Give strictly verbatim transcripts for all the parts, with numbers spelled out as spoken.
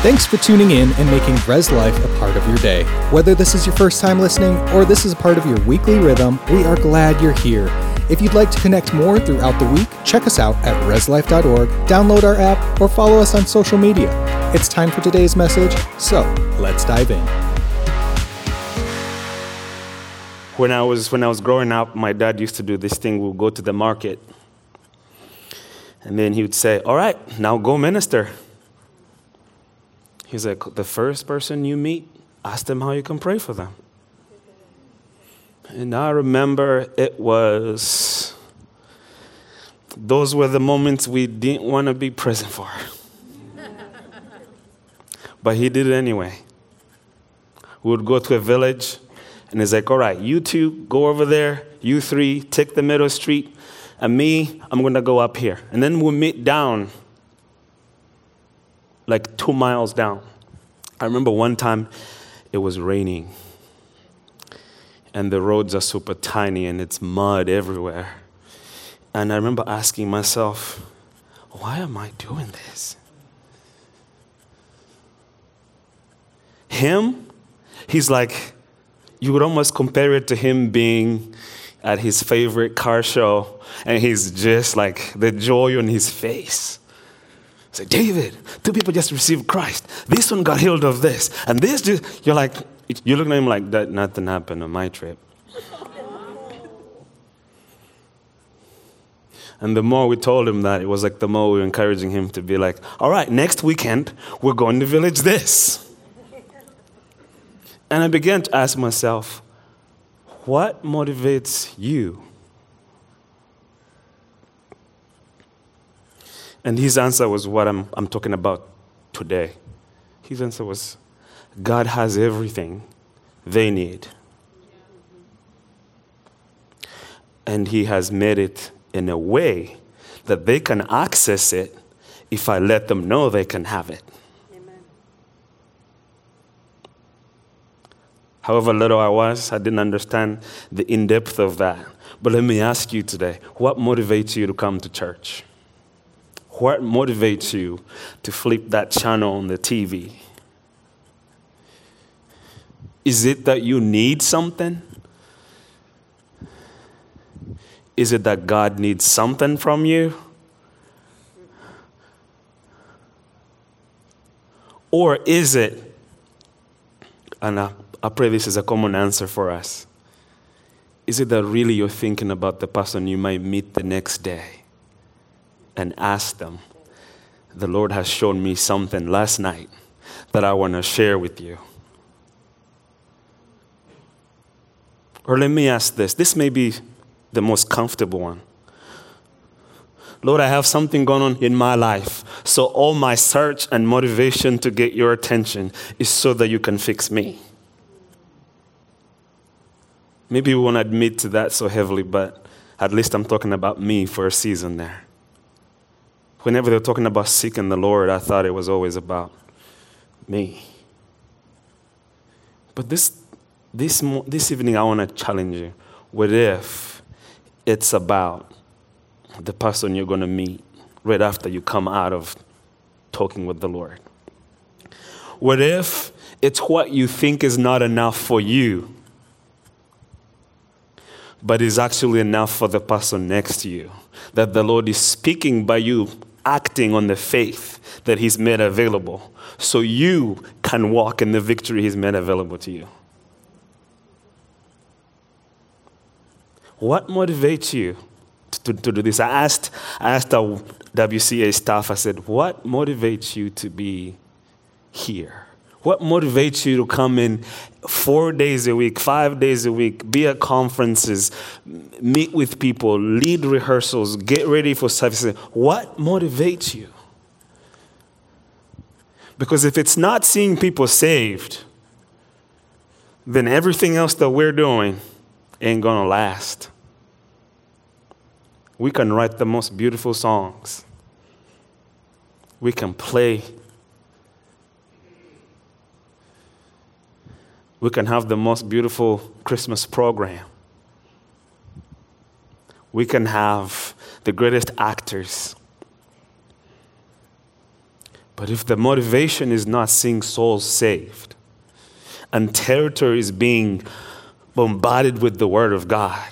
Thanks for tuning in and making Res Life a part of your day. Whether this is your first time listening or this is a part of your weekly rhythm, we are glad you're here. If you'd like to connect more throughout the week, check us out at res life dot org, download our app, or follow us on social media. It's time for today's message, so let's dive in. When I was when I was growing up, my dad used to do this thing. We'd go to the market, and then he would say, "All right, now go minister." He's like, the first person you meet, ask them how you can pray for them. And I remember it was, those were the moments we didn't want to be present for. But he did it anyway. We would go to a village, and he's like, all right, you two, go over there. You three, take the middle street. And me, I'm going to go up here. And then we'll meet down. Like two miles down. I remember one time it was raining and the roads are super tiny and it's mud everywhere. And I remember asking myself, why am I doing this? Him, he's like, you would almost compare it to him being at his favorite car show and he's just like the joy on his face. Say, David, two people just received Christ. This one got healed of this. And this just, you're like, you look at him like that, nothing happened on my trip. And the more we told him that, it was like the more we were encouraging him to be like, all right, next weekend, we're going to village this. And I began to ask myself, what motivates you? And his answer was what I'm, I'm talking about today. His answer was, God has everything they need. And he has made it in a way that they can access it if I let them know they can have it. Amen. However little I was, I didn't understand the in-depth of that. But let me ask you today, what motivates you to come to church? What motivates you to flip that channel on the T V? Is it that you need something? Is it that God needs something from you? Or is it, and I, I pray this is a common answer for us, is it that really you're thinking about the person you might meet the next day? And ask them, the Lord has shown me something last night that I want to share with you. Or let me ask this. This may be the most comfortable one. Lord, I have something going on in my life. So all my search and motivation to get your attention is so that you can fix me. Maybe we won't admit to that so heavily, but at least I'm talking about me for a season there. Whenever they're talking about seeking the Lord, I thought it was always about me. But this this this evening, I want to challenge you. What if it's about the person you're going to meet right after you come out of talking with the Lord? What if it's what you think is not enough for you, but is actually enough for the person next to you, that the Lord is speaking by you, acting on the faith that he's made available so you can walk in the victory he's made available to you. What motivates you to, to do this? I asked, I asked our W C A staff, I said, what motivates you to be here? What motivates you to come in four days a week, five days a week, be at conferences, meet with people, lead rehearsals, get ready for services? What motivates you? Because if it's not seeing people saved, then everything else that we're doing ain't gonna last. We can write the most beautiful songs. We can play. We can have the most beautiful Christmas program. We can have the greatest actors. But if the motivation is not seeing souls saved, and territory is being bombarded with the Word of God,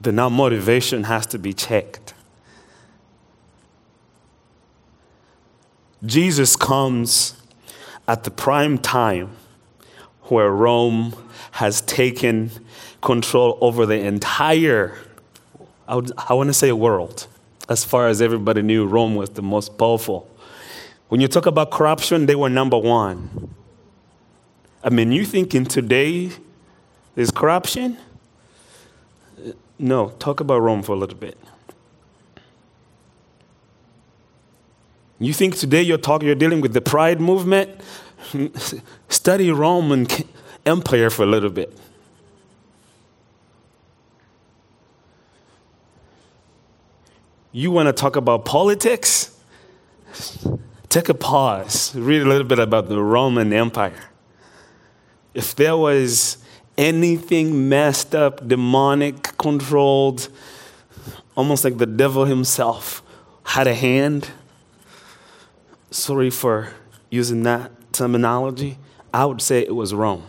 then our motivation has to be checked. Jesus comes at the prime time where Rome has taken control over the entire, I, would, I want to say world. As far as everybody knew, Rome was the most powerful. When you talk about corruption, they were number one. I mean, you thinking today there's corruption? No, talk about Rome for a little bit. You think today you're talking, you're dealing with the pride movement? Study Roman Empire for a little bit. You want to talk about politics? Take a pause, read a little bit about the Roman Empire. If there was anything messed up, demonic, controlled, almost like the devil himself had a hand, sorry for using that terminology, I would say it was Rome.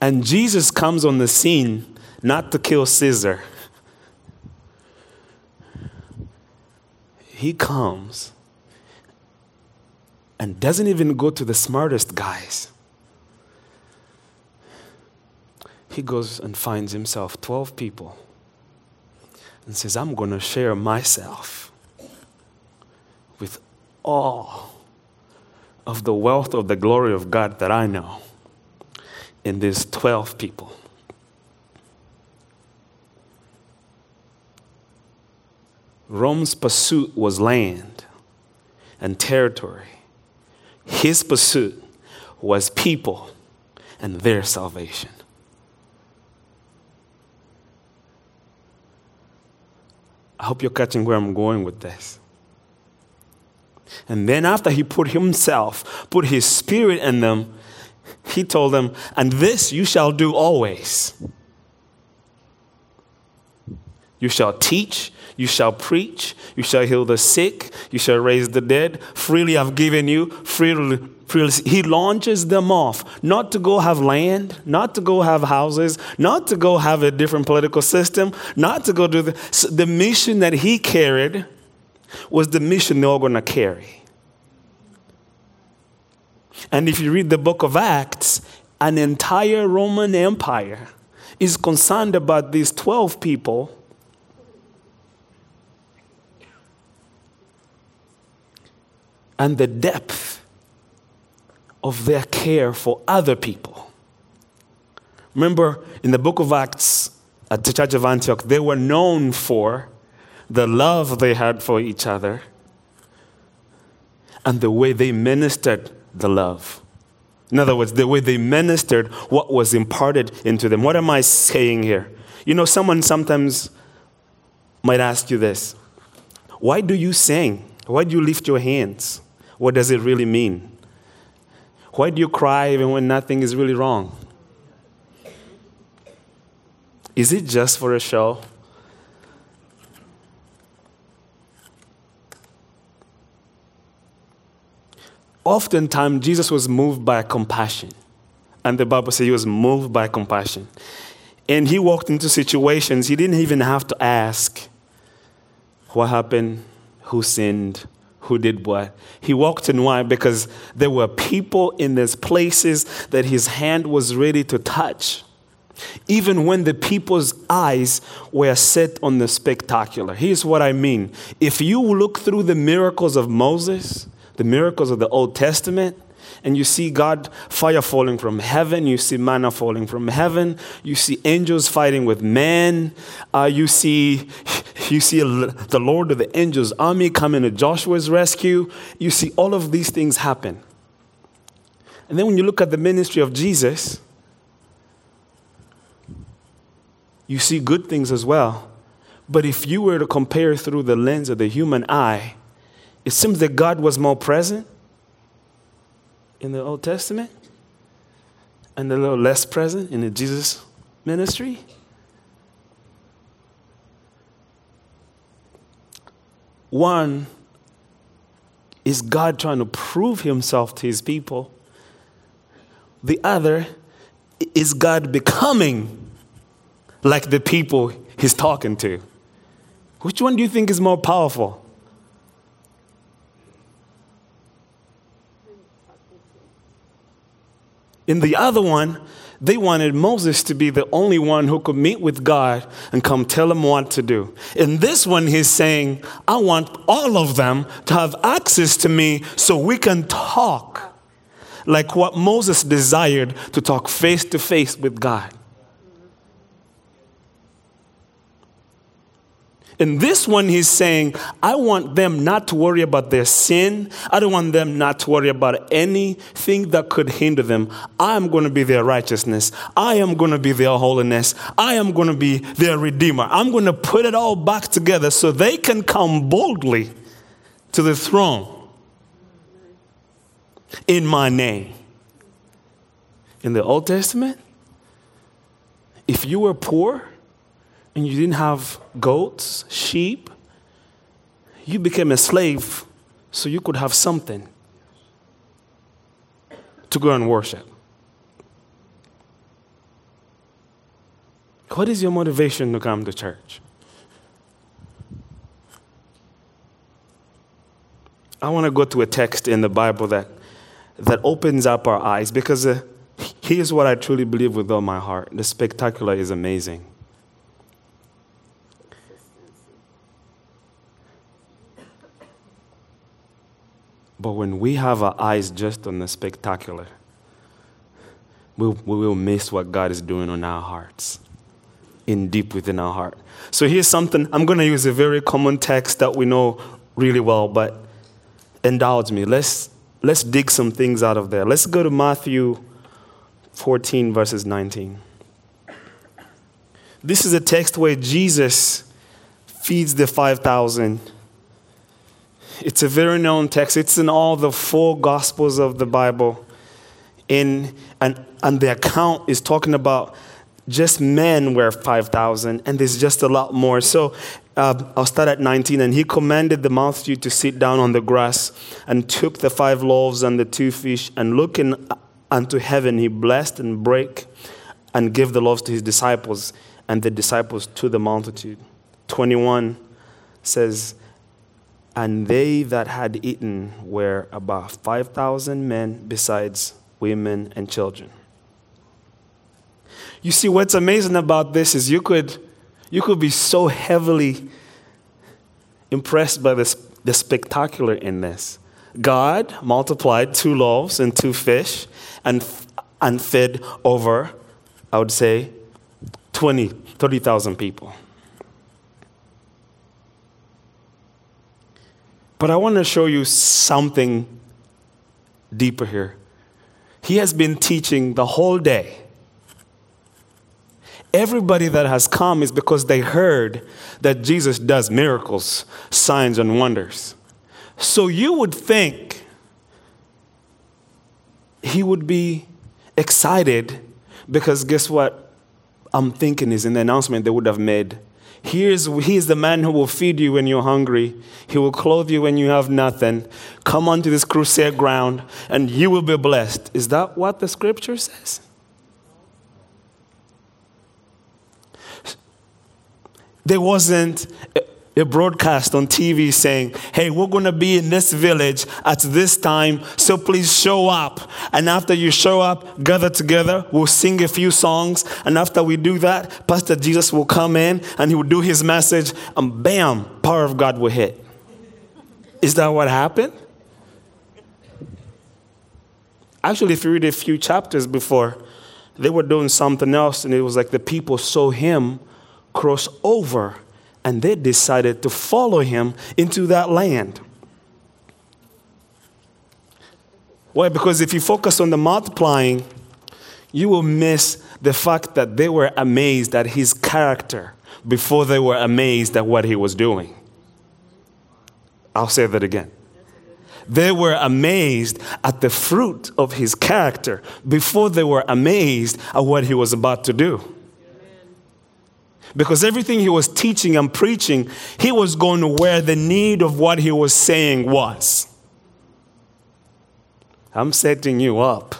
And Jesus comes on the scene not to kill Caesar. He comes and doesn't even go to the smartest guys. He goes and finds himself twelve people and says, I'm going to share myself with all of the wealth of the glory of God that I know in these twelve people. Rome's pursuit was land and territory. His pursuit was people and their salvation. I hope you're catching where I'm going with this. And then after he put himself, put his spirit in them, he told them, and this you shall do always. You shall teach, you shall preach, you shall heal the sick, you shall raise the dead. Freely I've given you, freely, freely. He launches them off, not to go have land, not to go have houses, not to go have a different political system, not to go do the, so the mission that he carried was the mission they were going to carry. And if you read the book of Acts, an entire Roman Empire is concerned about these twelve people and the depth of their care for other people. Remember, in the book of Acts, at the Church of Antioch, they were known for the love they had for each other and the way they ministered the love. In other words, the way they ministered what was imparted into them. What am I saying here? You know, someone sometimes might ask you this. Why do you sing? Why do you lift your hands? What does it really mean? Why do you cry even when nothing is really wrong? Is it just for a show? Oftentimes, Jesus was moved by compassion. And the Bible says he was moved by compassion. And he walked into situations he didn't even have to ask what happened, who sinned, who did what. He walked in. Why? Because there were people in these places that his hand was ready to touch, even when the people's eyes were set on the spectacular. Here's what I mean. If you look through the miracles of Moses, the miracles of the Old Testament, and you see God fire falling from heaven, you see manna falling from heaven, you see angels fighting with men, uh, you see you see the Lord of the angels' army coming to Joshua's rescue, you see all of these things happen. And then when you look at the ministry of Jesus, you see good things as well. But if you were to compare through the lens of the human eye, it seems that God was more present in the Old Testament and a little less present in the Jesus ministry. One is God trying to prove himself to his people. The other is God becoming like the people he's talking to. Which one do you think is more powerful? In the other one, they wanted Moses to be the only one who could meet with God and come tell him what to do. In this one, he's saying, I want all of them to have access to me so we can talk. Like what Moses desired, to talk face to face with God. In this one, he's saying, I want them not to worry about their sin. I don't want them not to worry about anything that could hinder them. I am going to be their righteousness. I am going to be their holiness. I am going to be their redeemer. I'm going to put it all back together so they can come boldly to the throne in my name. In the Old Testament, if you were poor, and you didn't have goats, sheep, you became a slave so you could have something to go and worship. What is your motivation to come to church? I want to go to a text in the Bible that, that opens up our eyes, because uh, here's what I truly believe with all my heart. The spectacular is amazing. But when we have our eyes just on the spectacular, we, we will miss what God is doing on our hearts, in deep within our heart. So here's something. I'm going to use a very common text that we know really well, but indulge me. Let's, let's dig some things out of there. Let's go to Matthew fourteen, verses nineteen. This is a text where Jesus feeds the five thousand. It's a very known text. It's in all the four Gospels of the Bible. In, and, and the account is talking about just men were five thousand, and there's just a lot more. So uh, I'll start at nineteen. And he commanded the multitude to sit down on the grass, and took the five loaves and the two fish, and looking unto heaven, he blessed and brake and gave the loaves to his disciples, and the disciples to the multitude. twenty-one says, and they that had eaten were about five thousand men, besides women and children. You see, what's amazing about this is you could, you could be so heavily impressed by this, the spectacular in this. God multiplied two loaves and two fish and, and fed over, I would say, twenty, thirty thousand people. But I want to show you something deeper here. He has been teaching the whole day. Everybody that has come is because they heard that Jesus does miracles, signs, and wonders. So you would think he would be excited, because guess what I'm thinking is in the announcement they would have made. Here's, he's the man who will feed you when you're hungry. He will clothe you when you have nothing. Come onto this crusade ground and you will be blessed. Is that what the scripture says? There wasn't a broadcast on T V saying, hey, we're going to be in this village at this time, so please show up. And after you show up, gather together, we'll sing a few songs. And after we do that, Pastor Jesus will come in and he will do his message, and bam, power of God will hit. Is that what happened? Actually, if you read a few chapters before, they were doing something else, and it was like the people saw him cross over, and they decided to follow him into that land. Why? Because if you focus on the multiplying, you will miss the fact that they were amazed at his character before they were amazed at what he was doing. I'll say that again. They were amazed at the fruit of his character before they were amazed at what he was about to do. Because everything he was teaching and preaching, he was going to where the need of what he was saying was. I'm setting you up.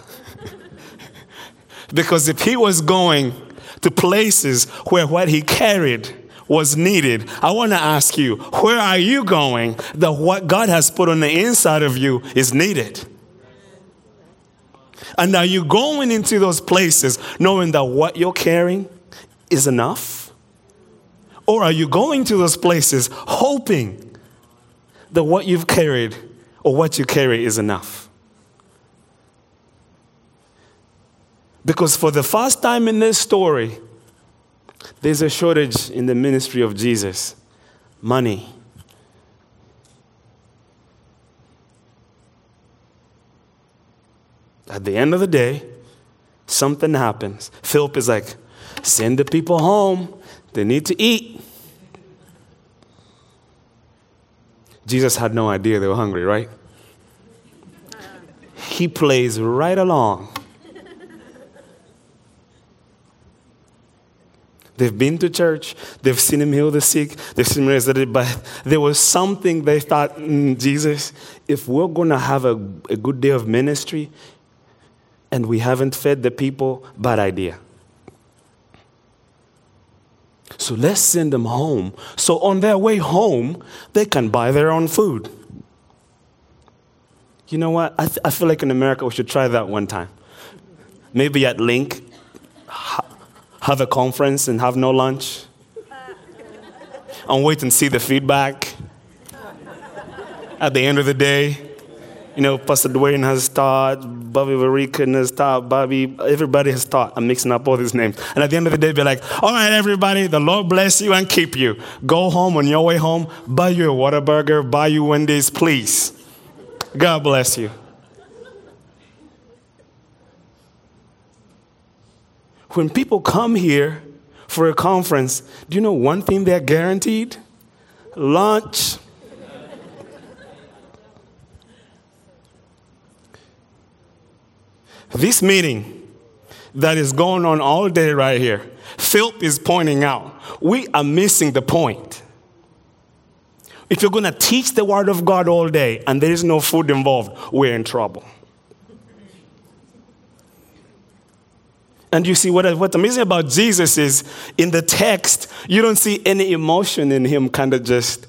Because if he was going to places where what he carried was needed, I want to ask you, where are you going that what God has put on the inside of you is needed? And are you going into those places knowing that what you're carrying is enough? Or are you going to those places hoping that what you've carried or what you carry is enough? Because for the first time in this story, there's a shortage in the ministry of Jesus. Money. At the end of the day, something happens. Philip is like, send the people home. They need to eat. Jesus had no idea they were hungry, right? He plays right along. They've been to church. They've seen him heal the sick. They've seen him raise the dead. But there was something they thought, mm, Jesus, if we're going to have a, a good day of ministry and we haven't fed the people, bad idea. So let's send them home. So on their way home, they can buy their own food. You know what? I, th- I feel like in America we should try that one time. Maybe at Link. Have a conference and have no lunch. And wait and see the feedback. At the end of the day, you know, Pastor Dwayne has taught, Bobby Varican has taught, Bobby, everybody has taught. I'm mixing up all these names. And at the end of the day, be like, all right, everybody, the Lord bless you and keep you. Go home on your way home, buy you a Whataburger, buy you Wendy's, please. God bless you. When people come here for a conference, do you know one thing they're guaranteed? Lunch. This meeting that is going on all day right here, Philip is pointing out, we are missing the point. If you're going to teach the word of God all day and there is no food involved, we're in trouble. And you see, what, what's amazing about Jesus is, in the text, you don't see any emotion in him, kind of just,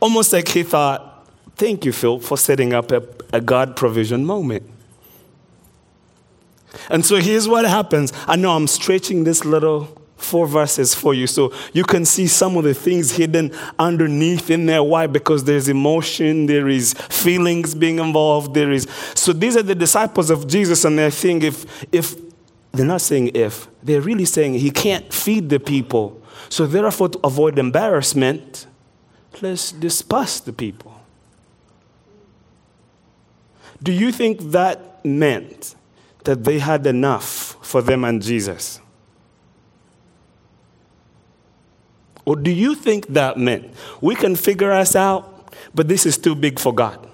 almost like he thought, thank you, Phil, for setting up a, a God provision moment. And so here's what happens. I know I'm stretching this little four verses for you, so you can see some of the things hidden underneath in there. Why? Because there's emotion, there is feelings being involved, there is. So these are the disciples of Jesus, and I think if if they're not saying if. They're really saying he can't feed the people. So therefore, to avoid embarrassment, let's disperse the people. Do you think that meant that they had enough for them and Jesus? Or do you think that meant, we can figure us out, but this is too big for God?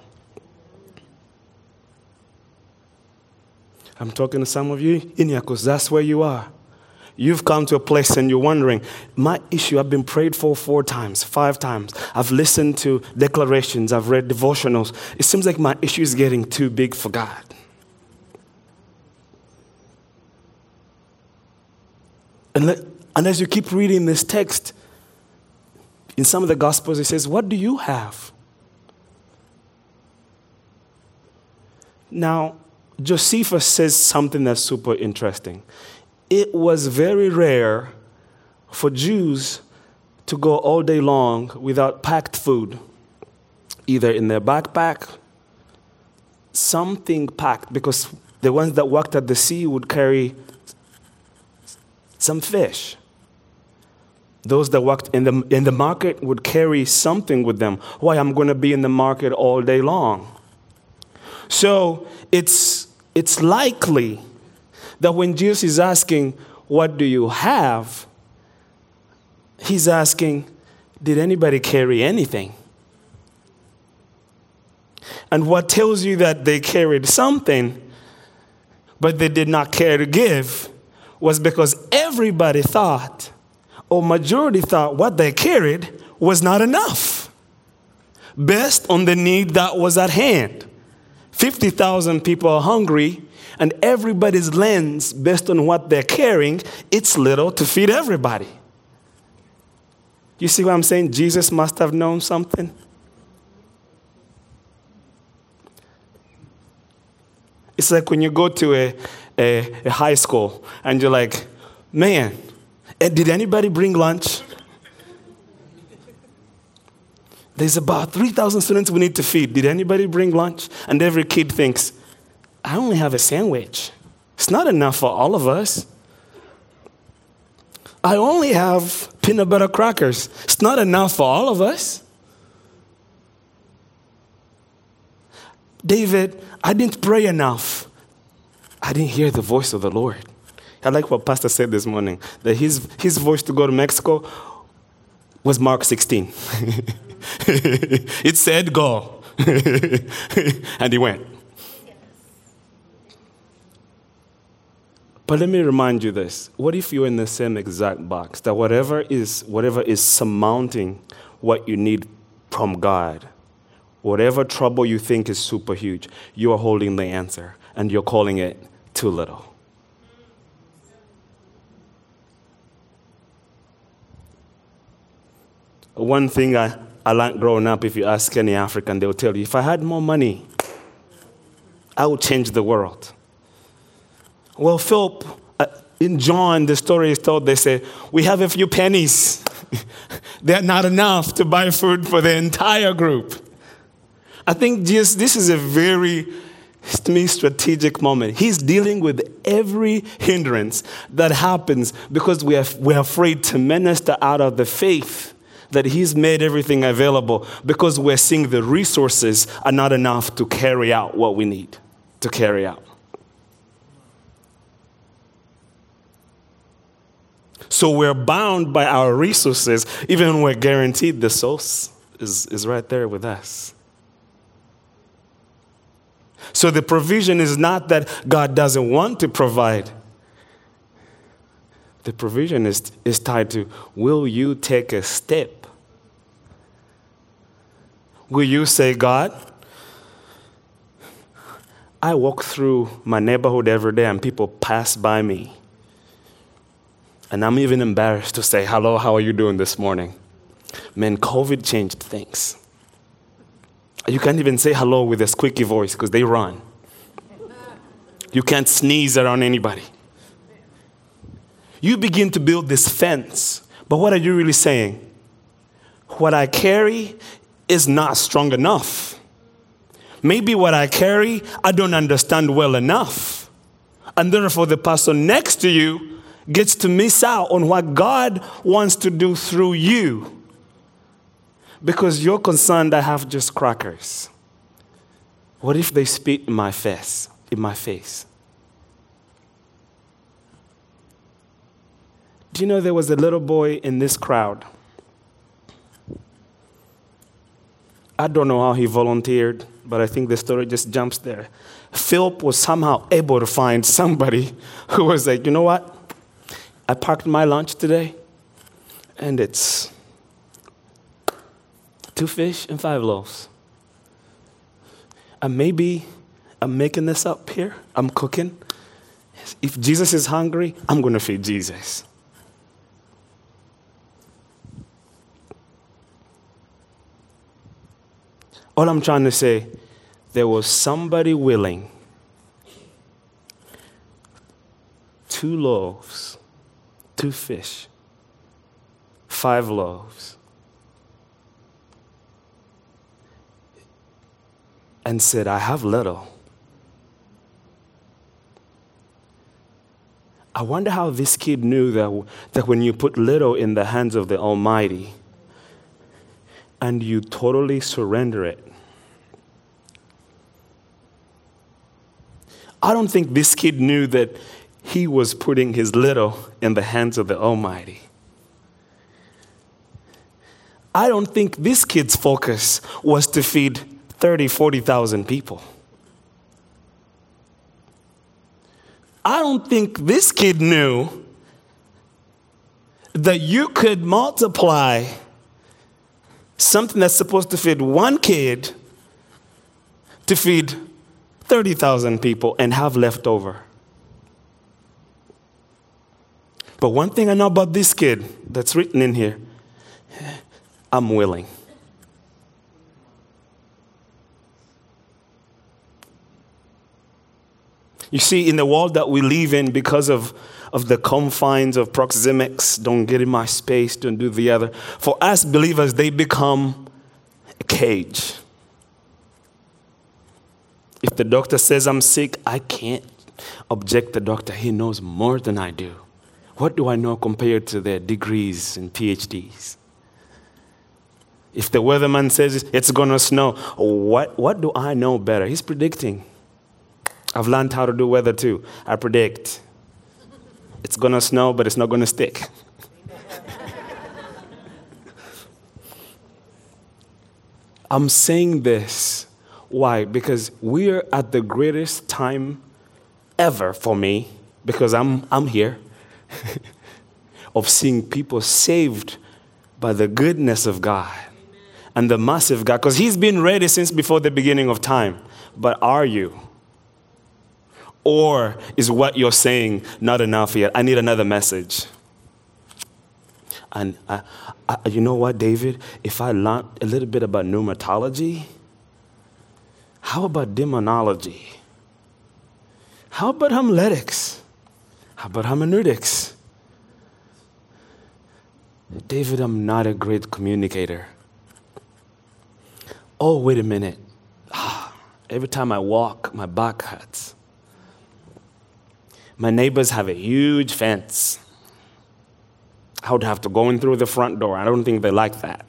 I'm talking to some of you in here because that's where you are. You've come to a place and you're wondering, my issue, I've been prayed for four times, five times. I've listened to declarations. I've read devotionals. It seems like my issue is getting too big for God. And, let, and as you keep reading this text, in some of the Gospels, it says, what do you have? Now, Josephus says something that's super interesting. It was very rare for Jews to go all day long without packed food, either in their backpack, something packed, because the ones that worked at the sea would carry some fish. Those that worked in the, in the market would carry something with them. Why? I'm going to be in the market all day long. So it's It's likely that when Jesus is asking, what do you have? He's asking, did anybody carry anything? And what tells you that they carried something, but they did not care to give, was because everybody thought, or majority thought what they carried was not enough, based on the need that was at hand. fifty thousand people are hungry, and everybody's lens, based on what they're carrying, it's little to feed everybody. You see what I'm saying? Jesus must have known something. It's like when you go to a, a, a high school and you're like, man, did anybody bring lunch? There's about three thousand students we need to feed. Did anybody bring lunch? And every kid thinks, I only have a sandwich. It's not enough for all of us. I only have peanut butter crackers. It's not enough for all of us. David, I didn't pray enough. I didn't hear the voice of the Lord. I like what Pastor said this morning, that his, his voice to go to Mexico was Mark sixteen. It said, go. And he went. Yes. But let me remind you this. What if you're in the same exact box, that whatever is, whatever is surmounting what you need from God, whatever trouble you think is super huge, you are holding the answer and you're calling it too little. One thing I, I learned growing up, if you ask any African, they'll tell you, if I had more money, I would change the world. Well, Philip, uh, in John, the story is told, they say, we have a few pennies. They're not enough to buy food for the entire group. I think Jesus, this is a very, to me, strategic moment. He's dealing with every hindrance that happens because we are, we're afraid to minister out of the faith that he's made everything available, because we're seeing the resources are not enough to carry out what we need to carry out. So we're bound by our resources, even when we're guaranteed the source is, is right there with us. So the provision is not that God doesn't want to provide. The provision is, is tied to, will you take a step? Will you say, God, I walk through my neighborhood every day and people pass by me. And I'm even embarrassed to say, hello, how are you doing this morning? Man, COVID changed things. You can't even say hello with a squeaky voice because they run. You can't sneeze around anybody. You begin to build this fence. But what are you really saying? What I carry is not strong enough. Maybe what I carry, I don't understand well enough. And therefore, the person next to you gets to miss out on what God wants to do through you. Because you're concerned, I have just crackers. What if they spit in my face? In my face? Do you know there was a little boy in this crowd? I don't know how he volunteered, but I think the story just jumps there. Philip was somehow able to find somebody who was like, you know what? I packed my lunch today, and it's two fish and five loaves. And maybe I'm making this up here. I'm cooking. If Jesus is hungry, I'm going to feed Jesus. All I'm trying to say, there was somebody willing, two loaves, two fish, five loaves, and said, I have little. I wonder how this kid knew that, that when you put little in the hands of the Almighty and you totally surrender it, I don't think this kid knew that he was putting his little in the hands of the Almighty. I don't think this kid's focus was to feed thirty, forty thousand people. I don't think this kid knew that you could multiply something that's supposed to feed one kid to feed thirty thousand people and have leftover. But one thing I know about this kid that's written in here, I'm willing. You see, in the world that we live in, because of, of the confines of proxemics, don't get in my space, don't do the other, for us believers, they become a cage. If the doctor says I'm sick, I can't object the doctor. He knows more than I do. What do I know compared to their degrees and P H Ds? If the weatherman says it's going to snow, what, what do I know better? He's predicting. I've learned how to do weather too. I predict. It's going to snow, but it's not going to stick. I'm saying this. Why? Because we're at the greatest time ever for me, because I'm, I'm here, of seeing people saved by the goodness of God and the mercy of God. Because he's been ready since before the beginning of time. But are you? Or is what you're saying not enough yet? I need another message. And I, I, you know what, David? If I learned a little bit about pneumatology, how about demonology? How about homiletics? How about hermeneutics? David, I'm not a great communicator. Oh, wait a minute. Every time I walk, my back hurts. My neighbors have a huge fence. I would have to go in through the front door. I don't think they like that.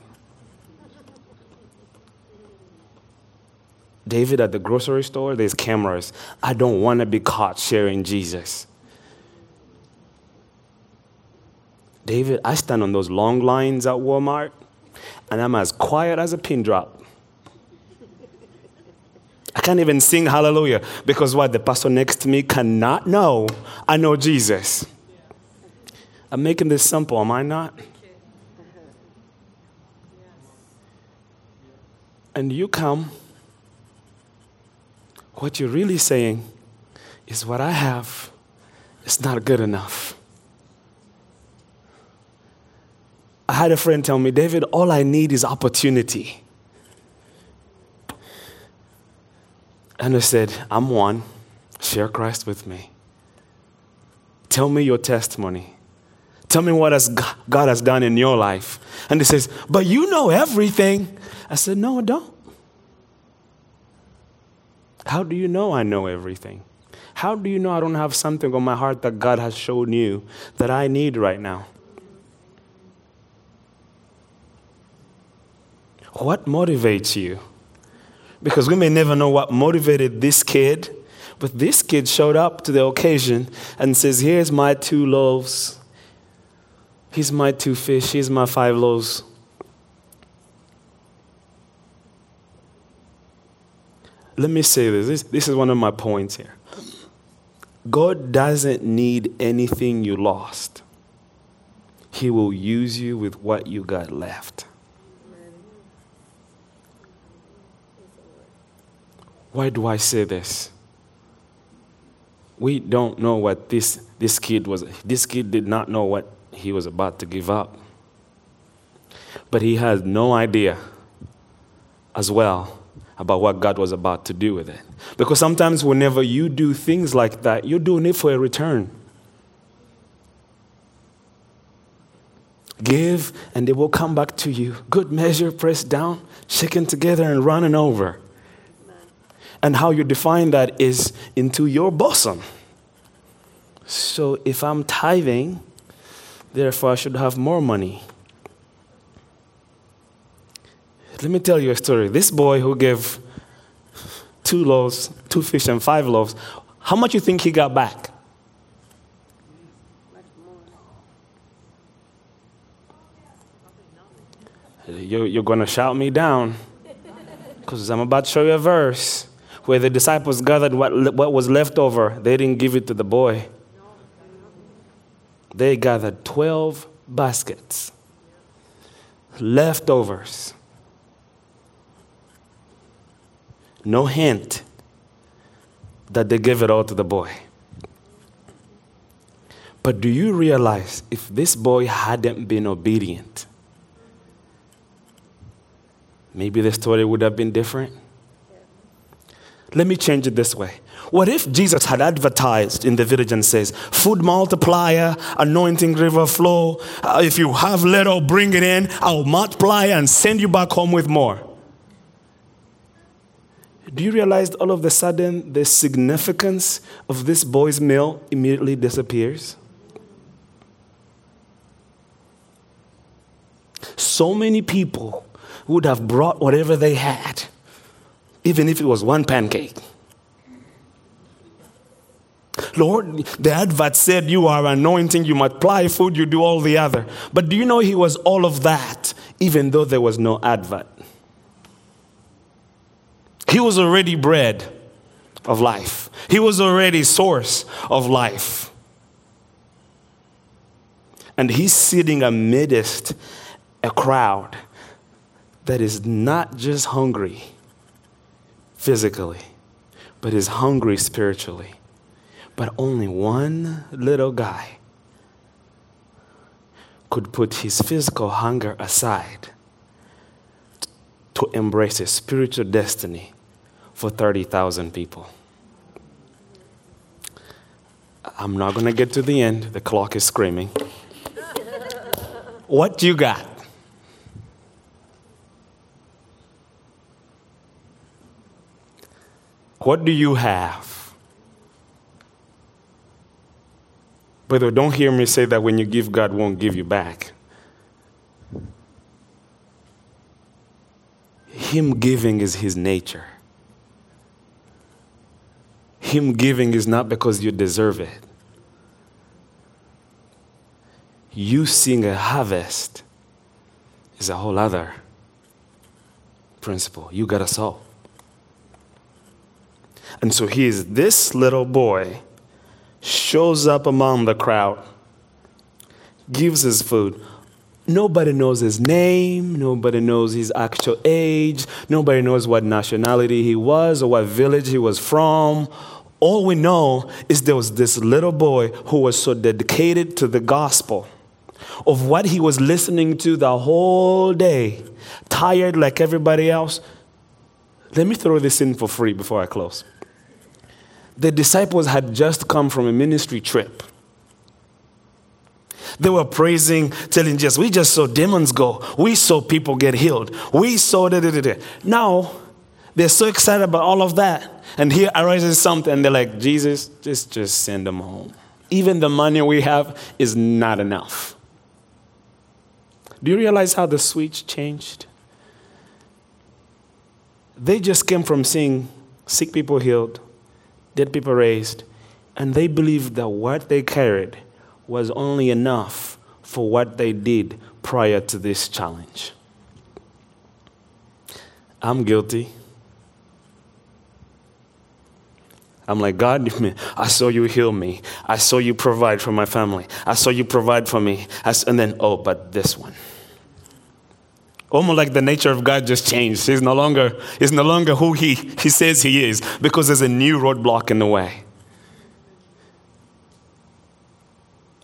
David, at the grocery store, there's cameras. I don't want to be caught sharing Jesus. David, I stand on those long lines at Walmart, and I'm as quiet as a pin drop. I can't even sing hallelujah, because what, the pastor next to me cannot know I know Jesus. I'm making this simple, am I not? And you come, what you're really saying is what I have is not good enough. I had a friend tell me, David, all I need is opportunity. And I said, I'm one. Share Christ with me. Tell me your testimony. Tell me what has God has done in your life. And he says, but you know everything. I said, no, I don't. How do you know I know everything? How do you know I don't have something on my heart that God has shown you that I need right now? What motivates you? Because we may never know what motivated this kid, but this kid showed up to the occasion and says, here's my two loaves, here's my two fish, here's my five loaves. Let me say this. this, this is one of my points here. God doesn't need anything you lost. He will use you with what you got left. Why do I say this? We don't know what this, this kid was. This kid did not know what he was about to give up. But he had no idea as well about what God was about to do with it. Because sometimes whenever you do things like that, you're doing it for a return. Give and they will come back to you. Good measure, pressed down, shaken together and running over. And how you define that is into your bosom. So if I'm tithing, therefore I should have more money. Let me tell you a story. This boy who gave two loaves, two fish and five loaves, how much you think he got back? Much more. You're, you're going to shout me down because I'm about to show you a verse where the disciples gathered what, what was left over. They didn't give it to the boy. They gathered twelve baskets, leftovers. No hint that they gave it all to the boy. But do you realize if this boy hadn't been obedient, maybe the story would have been different? Let me change it this way. What if Jesus had advertised in the village and says, food multiplier, anointing river flow. Uh, if you have little, bring it in. I'll multiply and send you back home with more. Do you realize all of a sudden the significance of this boy's meal immediately disappears? So many people would have brought whatever they had, even if it was one pancake. Lord, the advert said you are anointing, you multiply food, you do all the other. But do you know he was all of that, even though there was no advert? He was already bread of life. He was already source of life. And he's sitting amidst a crowd that is not just hungry physically, but is hungry spiritually. But only one little guy could put his physical hunger aside to embrace a spiritual destiny for thirty thousand people. I'm not going to get to the end. The clock is screaming. What you got? What do you have? By the way, don't hear me say that when you give, God won't give you back. Him giving is his nature. Him giving is not because you deserve it. You seeing a harvest is a whole other principle. You got a soul. And so he is this little boy, shows up among the crowd, gives his food. Nobody knows his name. Nobody knows his actual age. Nobody knows what nationality he was or what village he was from. All we know is there was this little boy who was so dedicated to the gospel of what he was listening to the whole day, tired like everybody else. Let me throw this in for free before I close. The disciples had just come from a ministry trip. They were praising, telling Jesus, we just saw demons go. We saw people get healed. We saw da da da da. Now, they're so excited about all of that. And here arises something. And they're like, Jesus, just, just send them home. Even the money we have is not enough. Do you realize how the switch changed? They just came from seeing sick people healed, dead people raised, and they believed that what they carried was only enough for what they did prior to this challenge. I'm guilty. I'm like, God, I saw you heal me. I saw you provide for my family. I saw you provide for me. And then, oh, but this one. Almost like the nature of God just changed. He's no longer, he's no longer who he, he says he is, because there's a new roadblock in the way.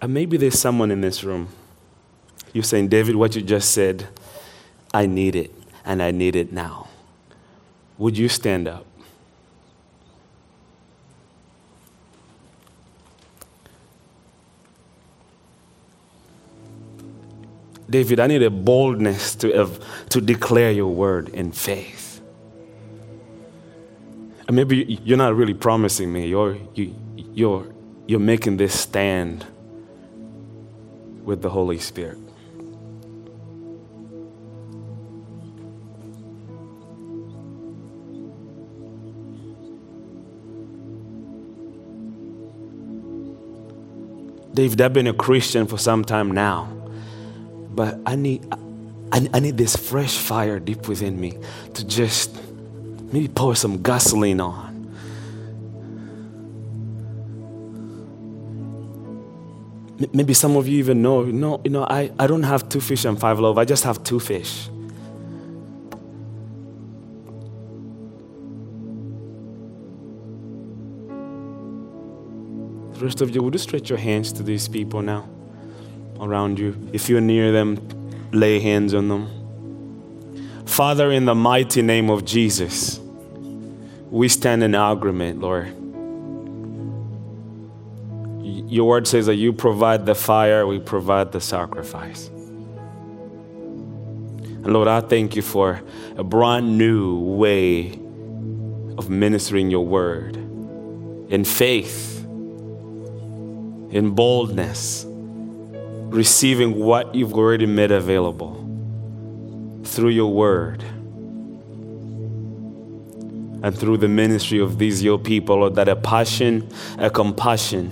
And maybe there's someone in this room. You're saying, David, what you just said, I need it, and I need it now. Would you stand up? David, I need a boldness to, uh, to declare your word in faith. And maybe you're not really promising me. You're, you, you're, you're making this stand with the Holy Spirit. David, I've been a Christian for some time now, but I need, I, I need this fresh fire deep within me to just maybe pour some gasoline on. Maybe some of you even know, no, you know, I, I don't have two fish and five loaves. I just have two fish. The rest of you, would you stretch your hands to these people now around you? If you're near them, lay hands on them. Father, in the mighty name of Jesus, we stand in agreement, Lord. Your word says that you provide the fire, we provide the sacrifice. And Lord, I thank you for a brand new way of ministering your word in faith, in boldness, receiving what you've already made available through your word and through the ministry of these your people, Lord, that a passion, a compassion,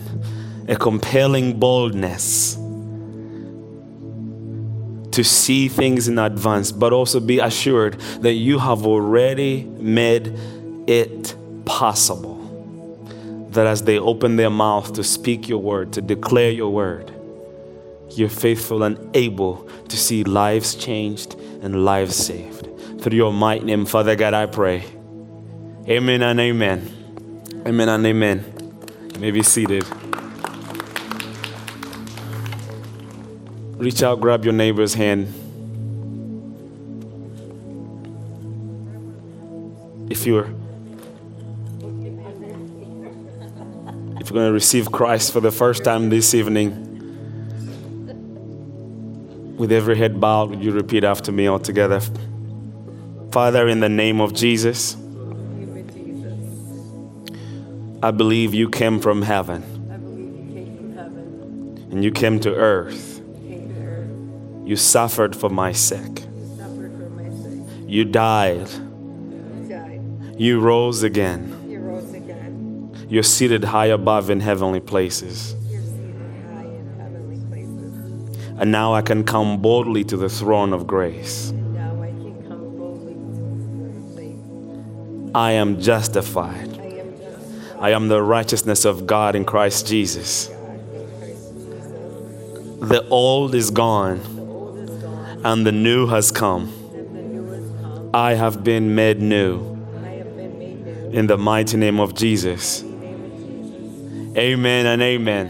a compelling boldness to see things in advance, but also be assured that you have already made it possible, that as they open their mouth to speak your word, to declare your word, you're faithful and able to see lives changed and lives saved. Through your mighty name, Father God, I pray. Amen and amen. Amen and amen. You may be seated. Reach out, grab your neighbor's hand. If you're, if you're going to receive Christ for the first time this evening, with every head bowed, would you repeat after me all together? Father, in the name of Jesus, I believe you came from heaven, and you came to earth. You suffered for my sake. You died. You rose again. You're seated high above in heavenly places. And now I can come boldly to the throne of grace. Now I can come boldly to the throne of grace. I am justified. I am justified. I am the righteousness of God in Christ Jesus. The old is gone, and the new has come. I have been made new in the mighty name of Jesus. Amen and amen.